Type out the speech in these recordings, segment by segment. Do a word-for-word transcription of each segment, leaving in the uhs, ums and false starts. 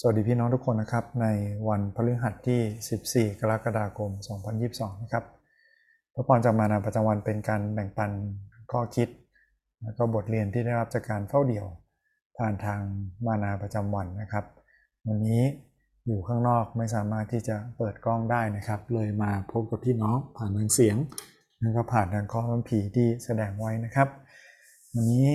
สวัสดีพี่น้องทุกคนนะครับในวันพฤหัสที่สิบสี่กรกฎาคมสองพันยี่สิบสองนะครับพระพรจากมานาประจำวันเป็นการแบ่งปันข้อคิดแล้วก็บทเรียนที่ได้รับจากการเฝ้าเดี่ยวผ่านทางมานาประจำวันนะครับวันนี้อยู่ข้างนอกไม่สามารถที่จะเปิดกล้องได้นะครับเลยมาพบกับพี่น้องผ่านทางเสียงแล้วก็ผ่านทางข้อคัมภีร์ที่แสดงไว้นะครับวันนี้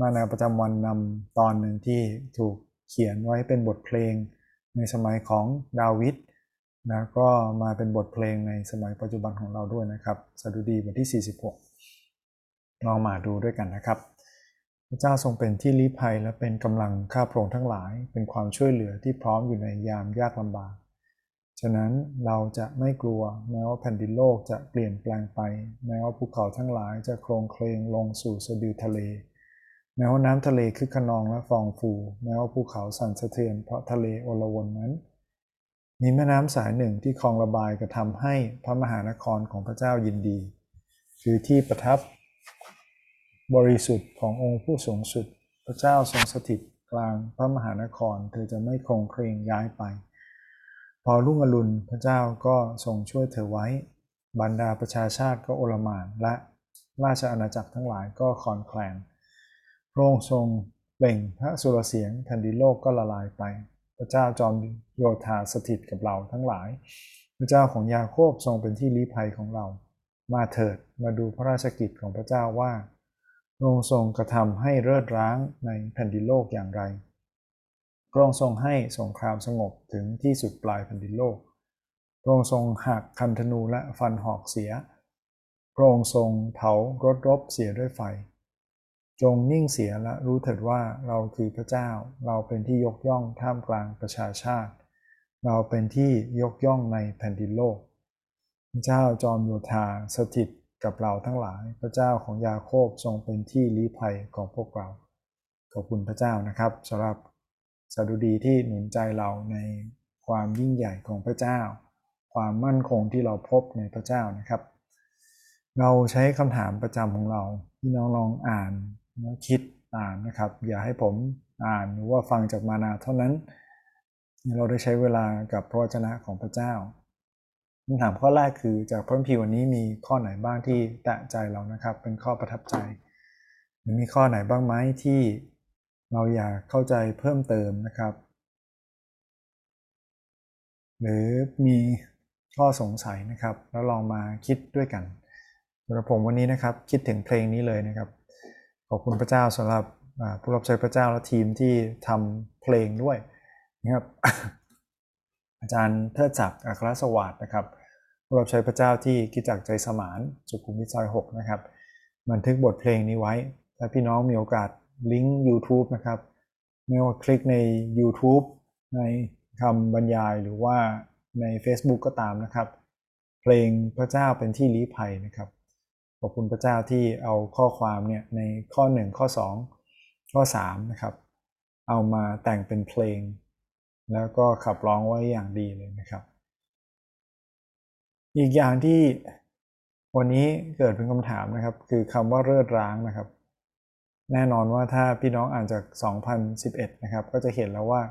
มานาประจำวันนำตอนหนึ่งที่ถูกเขียนไว้เป็นบทเพลงในสมัยของดาวิดแล้วก็มาเป็นบทเพลงในสมัยปัจจุบันของเราด้วยนะครับสดุดีบทที่สี่สิบหกลองมาดูด้วยกันนะครับพระเจ้าทรงเป็นที่ลี้ภัยและเป็นกำลังข้าพระองค์ทั้งหลายเป็นความช่วยเหลือที่พร้อมอยู่ในยามยากลำบากฉะนั้นเราจะไม่กลัวแม้ว่าแผ่นดินโลกจะเปลี่ยนแปลงไปแม้ว่าภูเขาทั้งหลายจะโคลงเคลงลงสู่สะดือทะเลแม้ว่าน้ำทะเลคึกคะนองและฟองฟูแม้ว่าภูเขาสั่นสะเทือนเพราะทะเลโอลวนนั้นมีแม่น้ำสายหนึ่งที่คลองระบายกระทำให้พระมหานครของพระเจ้ายินดีคือที่ประทับบริสุทธิ์ขององค์ผู้สูงสุดพระเจ้าทรงสถิตกลางพระมหานครเธอจะไม่คลงเคลงย้ายไปพอรุ่งอรุณพระเจ้าก็ทรงช่วยเธอไว้บรรดาประชาชาติก็โอลหม่านและราชอาณาจักรทั้งหลายก็คลอนแคลงพระองค์ทรงเปล่งพระสุรเสียงแผ่นดินโลกก็ละลายไปพระเจ้าจอมโยธาสถิตกับเราทั้งหลายพระเจ้าของยาโคบทรงเป็นที่ลี้ภัยของเรามาเถิดมาดูพระราชกิจของพระเจ้าว่าพระองค์ทรงกระทำให้เริดร้างในแผ่นดินโลกอย่างไรพระองค์ทรงให้สงครามสงบถึงที่สุดปลายแผ่นดินโลกพระองค์ทรงหักคันธนูและฟันหอกเสียพระองค์ทรงเผารถรบเสียด้วยไฟจงนิ่งเสียและรู้เถิดว่าเราคือพระเจ้าเราเป็นที่ยกย่องท่ามกลางประชาชาติเราเป็นที่ยกย่องในแผ่นดินโลกพระเจ้าจอมโยธาสถิตกับเราทั้งหลายพระเจ้าของยาโคบทรงเป็นที่ลี้ภัยของพวกเราขอบคุณพระเจ้านะครับสำหรับสดุดีที่หนุนใจเราในความยิ่งใหญ่ของพระเจ้าความมั่นคงที่เราพบในพระเจ้านะครับเราใช้คำถามประจำของเราที่น้องลองอ่านคิดอ่านนะครับอย่าให้ผมอ่านหรือว่าฟังจากมานาเท่านั้นเราได้ใช้เวลากับพระวจนะของพระเจ้าคำถามข้อแรกคือจากพระคัมภีร์วันนี้มีข้อไหนบ้างที่แตะใจเรานะครับเป็นข้อประทับใจมีข้อไหนบ้างไหมที่เราอยากเข้าใจเพิ่มเติมนะครับหรือมีข้อสงสัยนะครับแล้วลองมาคิดด้วยกันสำหรับผมวันนี้นะครับคิดถึงเพลงนี้เลยนะครับขอบคุณพระเจ้าสำหรับผู้รับใช้พระเจ้าและทีมที่ทำเพลงด้วยนะครับ อาจารย์เทิดศักดิ์อัครสวัสดิ์นะครับผู้รับใช้พระเจ้าที่กิจจักรใจสมานสุขุมวิทซอยหกนะครับบันทึกบทเพลงนี้ไว้ถ้าพี่น้องมีโอกาสลิงก์ YouTube นะครับไม่ว่าคลิกใน YouTube ในคำบรรยายหรือว่าใน Facebook ก็ตามนะครับเพลงพระเจ้าเป็นที่ลี้ภัยนะครับขอบคุณพระเจ้าที่เอาข้อความเนี่ยในข้อหนึ่งข้อสองข้อสามนะครับเอามาแต่งเป็นเพลงแล้วก็ขับร้องไว้อย่างดีเลยนะครับอีกอย่างที่วันนี้เกิดเป็นคำถามนะครับคือคำว่าเริดร้างนะครับแน่นอนว่าถ้าพี่น้องอ่านจากสองพันสิบเอ็ดนะครับก็จะเห็นแล้วว่า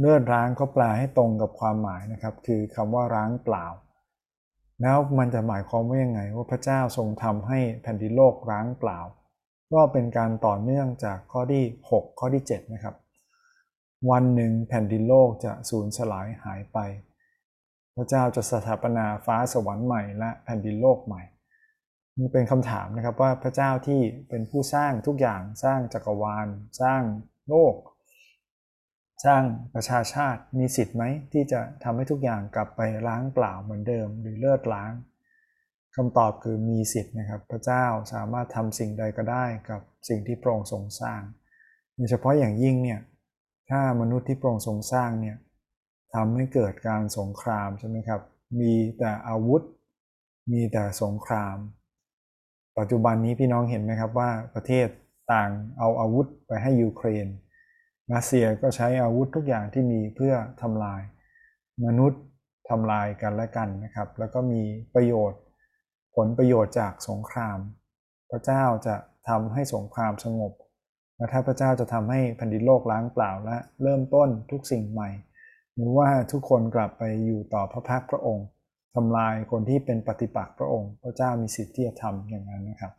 เริดร้างก็แปลให้ตรงกับความหมายนะครับคือคำว่าร้างเปล่าแล้วมันจะหมายความว่ายังไงว่าพระเจ้าทรงทำให้แผ่นดินโลกร้างเปล่าก็เป็นการต่อเนื่องจากข้อที่หกข้อที่เจ็ดนะครับวันหนึ่งแผ่นดินโลกจะสูญสลายหายไปพระเจ้าจะสถาปนาฟ้าสวรรค์ใหม่และแผ่นดินโลกใหม่นี่เป็นคำถามนะครับว่าพระเจ้าที่เป็นผู้สร้างทุกอย่างสร้างจักรวาลสร้างโลกสร้างประชาชาติมีสิทธิ์ไหมที่จะทำให้ทุกอย่างกลับไปล้างเปล่าเหมือนเดิมหรือเลิศล้างคำตอบคือมีสิทธิ์นะครับพระเจ้าสามารถทำสิ่งใดก็ได้กับสิ่งที่พระองค์ทรงสร้างโดยเฉพาะอย่างยิ่งเนี่ยถ้ามนุษย์ที่พระองค์ทรงสร้างเนี่ยทำให้เกิดการสงครามใช่ไหมครับมีแต่อาวุธมีแต่สงครามปัจจุบันนี้พี่น้องเห็นไหมครับว่าประเทศต่างเอาอาวุธไปให้ยูเครนรัสเซียก็ใช้อาวุธทุกอย่างที่มีเพื่อทำลายมนุษย์ทำลายกันและกันนะครับแล้วก็มีประโยชน์ผลประโยชน์จากสงครามพระเจ้าจะทำให้สงครามสงบ และถ้าพระเจ้าจะทำให้แผ่นดินโลกล้างเปล่าและเริ่มต้นทุกสิ่งใหม่หรือว่าทุกคนกลับไปอยู่ต่อพระพักพระองค์ทำลายคนที่เป็นปฏิปักษ์พระองค์พระเจ้ามีสิทธิ์ที่จะทำอย่างนั้นนะครับ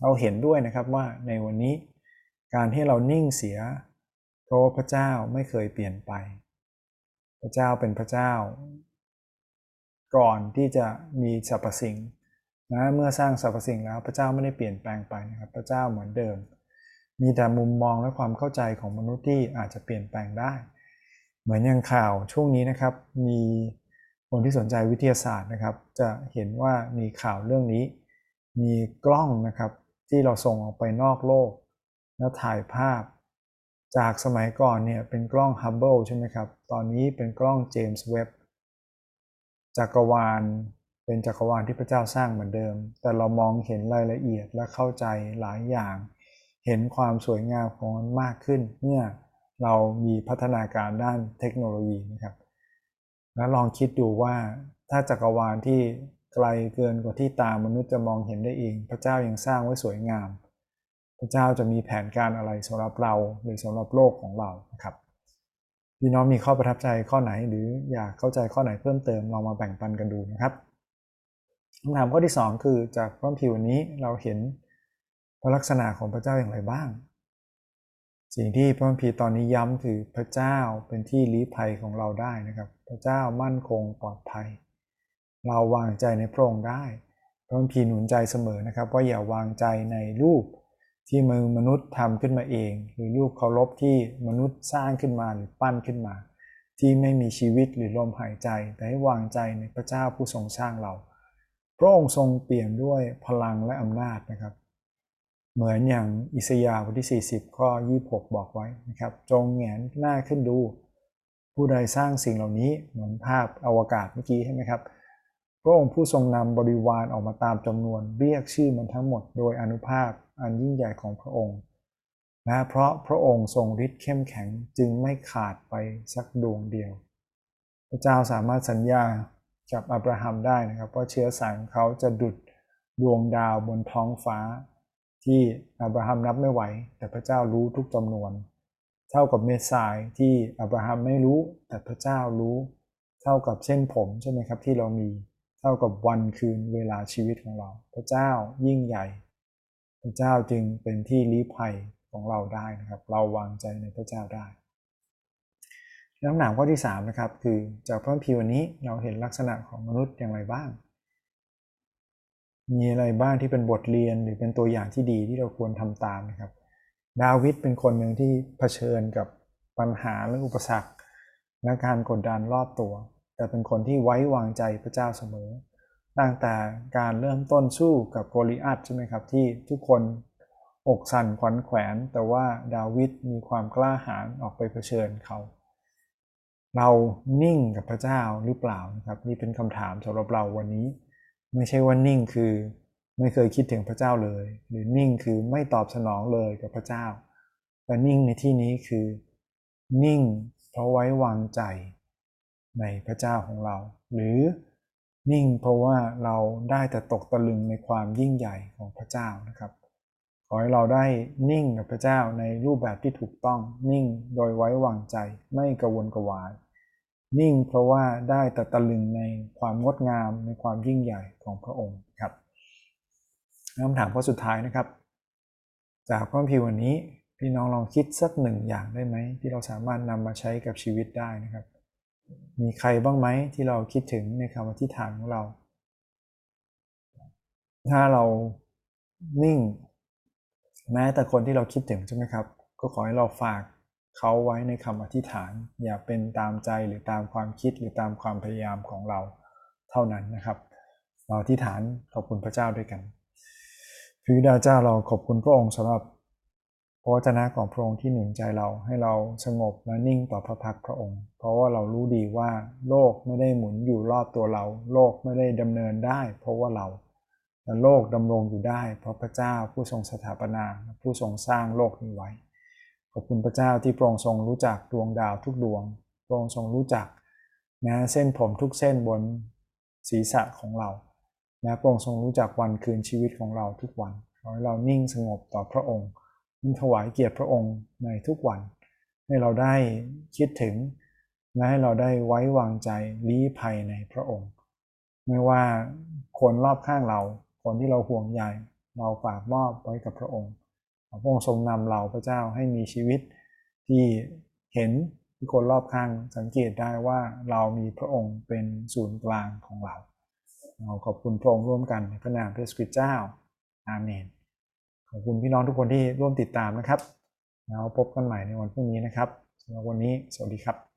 เราเห็นด้วยนะครับว่าในวันนี้การที่เรานิ่งเสียเพราะพระเจ้าไม่เคยเปลี่ยนไปพระเจ้าเป็นพระเจ้าก่อนที่จะมีสรรพสิ่งนะเมื่อสร้างสรรพสิ่งแล้วพระเจ้าไม่ได้เปลี่ยนแปลงไปนะครับพระเจ้าเหมือนเดิมมีแต่มุมมองและความเข้าใจของมนุษย์ที่อาจจะเปลี่ยนแปลงได้เหมือนอย่างข่าวช่วงนี้นะครับมีคนที่สนใจวิทยาศาสตร์นะครับจะเห็นว่ามีข่าวเรื่องนี้มีกล้องนะครับที่เราส่งออกไปนอกโลกแล้วถ่ายภาพจากสมัยก่อนเนี่ยเป็นกล้อง Hubble ใช่ไหมครับตอนนี้เป็นกล้อง James Webb จักรวาลเป็นจักรวาลที่พระเจ้าสร้างเหมือนเดิมแต่เรามองเห็นรายละเอียดและเข้าใจหลายอย่างเห็นความสวยงามของมันมากขึ้นเมื่อเรามีพัฒนาการด้านเทคโนโลยีนะครับแล้วลองคิดดูว่าถ้าจักรวาลที่ไกลเกินกว่าที่ตามนุษย์จะมองเห็นได้เองพระเจ้ายังสร้างไว้สวยงามพระเจ้าจะมีแผนการอะไรสำหรับเราหรือสำหรับโลกของเรานะครับพี่น้องมีข้อประทับใจข้อไหนหรืออยากเข้าใจข้อไหนเพิ่มเติมลองมาแบ่งปันกันดูนะครับคำถามข้อที่สองคือจากพระคัมภีร์วันนี้เราเห็นพระลักษณะของพระเจ้าอย่างไรบ้างสิ่งที่พระคัมภีร์ตอนนี้ย้ำคือพระเจ้าเป็นที่ลี้ภัยของเราได้นะครับพระเจ้ามั่นคงปลอดภัยเราวางใจในพระองค์ได้พระคัมภีร์หนุนใจเสมอนะครับว่าอย่าวางใจในรูปที่มือมนุษย์ทำขึ้นมาเองหรือรูปเคารพที่มนุษย์สร้างขึ้นมาหรือปั้นขึ้นมาที่ไม่มีชีวิตหรือลมหายใจแต่ให้วางใจในพระเจ้าผู้ทรงสร้างเราพระองค์ทรงเปลี่ยนด้วยพลังและอำนาจนะครับเหมือนอย่างอิสยาห์บทที่สี่สิบข้อยี่สิบหกบอกไว้นะครับจงแหงนหน้าขึ้นดูผู้ใดสร้างสิ่งเหล่านี้เหมือนภาพอวกาศเมื่อกี้ใช่ไหมครับพระองค์ผู้ทรงนำบริวารออกมาตามจำนวนเรียกชื่อมันทั้งหมดโดยอานุภาพอันยิ่งใหญ่ของพระองค์นะเพราะพระองค์ทรงฤทธิ์เข้มแข็งจึงไม่ขาดไปสักดวงเดียวพระเจ้าสามารถสัญญากับอับราฮัมได้นะครับว่าเชื้อสายของเขาจะดุจดวงดาวบนท้องฟ้าที่อับราฮัมนับไม่ไหวแต่พระเจ้ารู้ทุกจำนวนเท่ากับเม็ดทรายที่อับราฮัมไม่รู้แต่พระเจ้ารู้เท่ากับเส้นผมใช่ไหมครับที่เรามีเท่ากับวันคืนเวลาชีวิตของเราพระเจ้ายิ่งใหญ่พระเจ้าจึงเป็นที่ลี้ภัยของเราได้นะครับเราวางใจในพระเจ้าได้คำถามข้อที่สามนะครับคือจากพระคัมภีร์วันนี้เราเห็นลักษณะของมนุษย์อย่างไรบ้างมีอะไรบ้างที่เป็นบทเรียนหรือเป็นตัวอย่างที่ดีที่เราควรทำตามนะครับดาวิดเป็นคนหนึ่งที่เผชิญกับปัญหาและอุปสรรคและการกดดันรอบตัวแต่เป็นคนที่ไว้วางใจพระเจ้าเสมอตั้งแต่การเริ่มต้นสู้กับโกลิอาธใช่ไหมครับที่ทุกคนอกสั่นขวัญแขวนแต่ว่าดาวิดมีความกล้าหาญออกไปเผชิญเขาเรานิ่งกับพระเจ้าหรือเปล่านะครับนี่เป็นคำถามสำหรับเราวันนี้ไม่ใช่ว่านิ่งคือไม่เคยคิดถึงพระเจ้าเลยหรือนิ่งคือไม่ตอบสนองเลยกับพระเจ้าแต่นิ่งในที่นี้คือนิ่งเพราะไว้วางใจในพระเจ้าของเราหรือนิ่งเพราะว่าเราได้แต่ตกตะลึงในความยิ่งใหญ่ของพระเจ้านะครับขอให้เราได้นิ่งกับพระเจ้าในรูปแบบที่ถูกต้องนิ่งโดยไว้วางใจไม่กระวนกระวายนิ่งเพราะว่าได้แต่ตะลึงในความงดงามในความยิ่งใหญ่ของพระองค์ครับคำถามข้อสุดท้ายนะครับจากพระคัมภีร์วันนี้พี่น้องลองคิดสักหนึ่งอย่างได้ไหมที่เราสามารถนำมาใช้กับชีวิตได้นะครับมีใครบ้างไหมที่เราคิดถึงในคำอธิษฐานของเราถ้าเรานิ่งแม้แต่คนที่เราคิดถึงใช่ไหมครับก็ขอให้เราฝากเขาไว้ในคำอธิษฐานอย่าเป็นตามใจหรือตามความคิดหรือตามความพยายามของเราเท่านั้นนะครับเราอธิษฐานขอบคุณพระเจ้าด้วยกันพระบิดาเจ้าเราขอบคุณพระองค์สำหรับพระวจนะของพระองค์ที่หนุนใจเราให้เราสงบและนิ่งต่อพระพักตร์พระองค์เพราะว่าเรารู้ดีว่าโลกไม่ได้หมุนอยู่รอบตัวเราโลกไม่ได้ดำเนินได้เพราะว่าเราแต่โลกดำรงอยู่ได้เพราะพระเจ้าผู้ทรงสถาปนาผู้ทรงสร้างโลกนี้ไว้ขอบคุณพระเจ้าที่พระองค์ทรงรู้จักดวงดาวทุกดวงพระองค์ทรงรู้จักนะเส้นผมทุกเส้นบนศีรษะของเราและพระองค์ทรงรู้จักวันคืนชีวิตของเราทุกวันขอให้เรานิ่งสงบต่อพระองค์ ยิ่งถวายเกียรติพระองค์ในทุกวันให้เราได้คิดถึงและให้เราได้ไว้วางใจลี้ภัยในพระองค์ไม่ว่าคนรอบข้างเราคนที่เราห่วงใยเราฝากมอบไว้กับพระองค์พระองค์ทรงนำเราพระเจ้าให้มีชีวิตที่เห็นที่คนรอบข้างสังเกตได้ว่าเรามีพระองค์เป็นศูนย์กลางของเราเราขอบคุณพระองค์ร่วมกันในพระนามพระคริสต์เจ้าอาเมนขอบคุณพี่น้องทุกคนที่ร่วมติดตามนะครับแล้วพบกันใหม่ในวันพรุ่งนี้นะครับสำหรับวันนี้สวัสดีครับ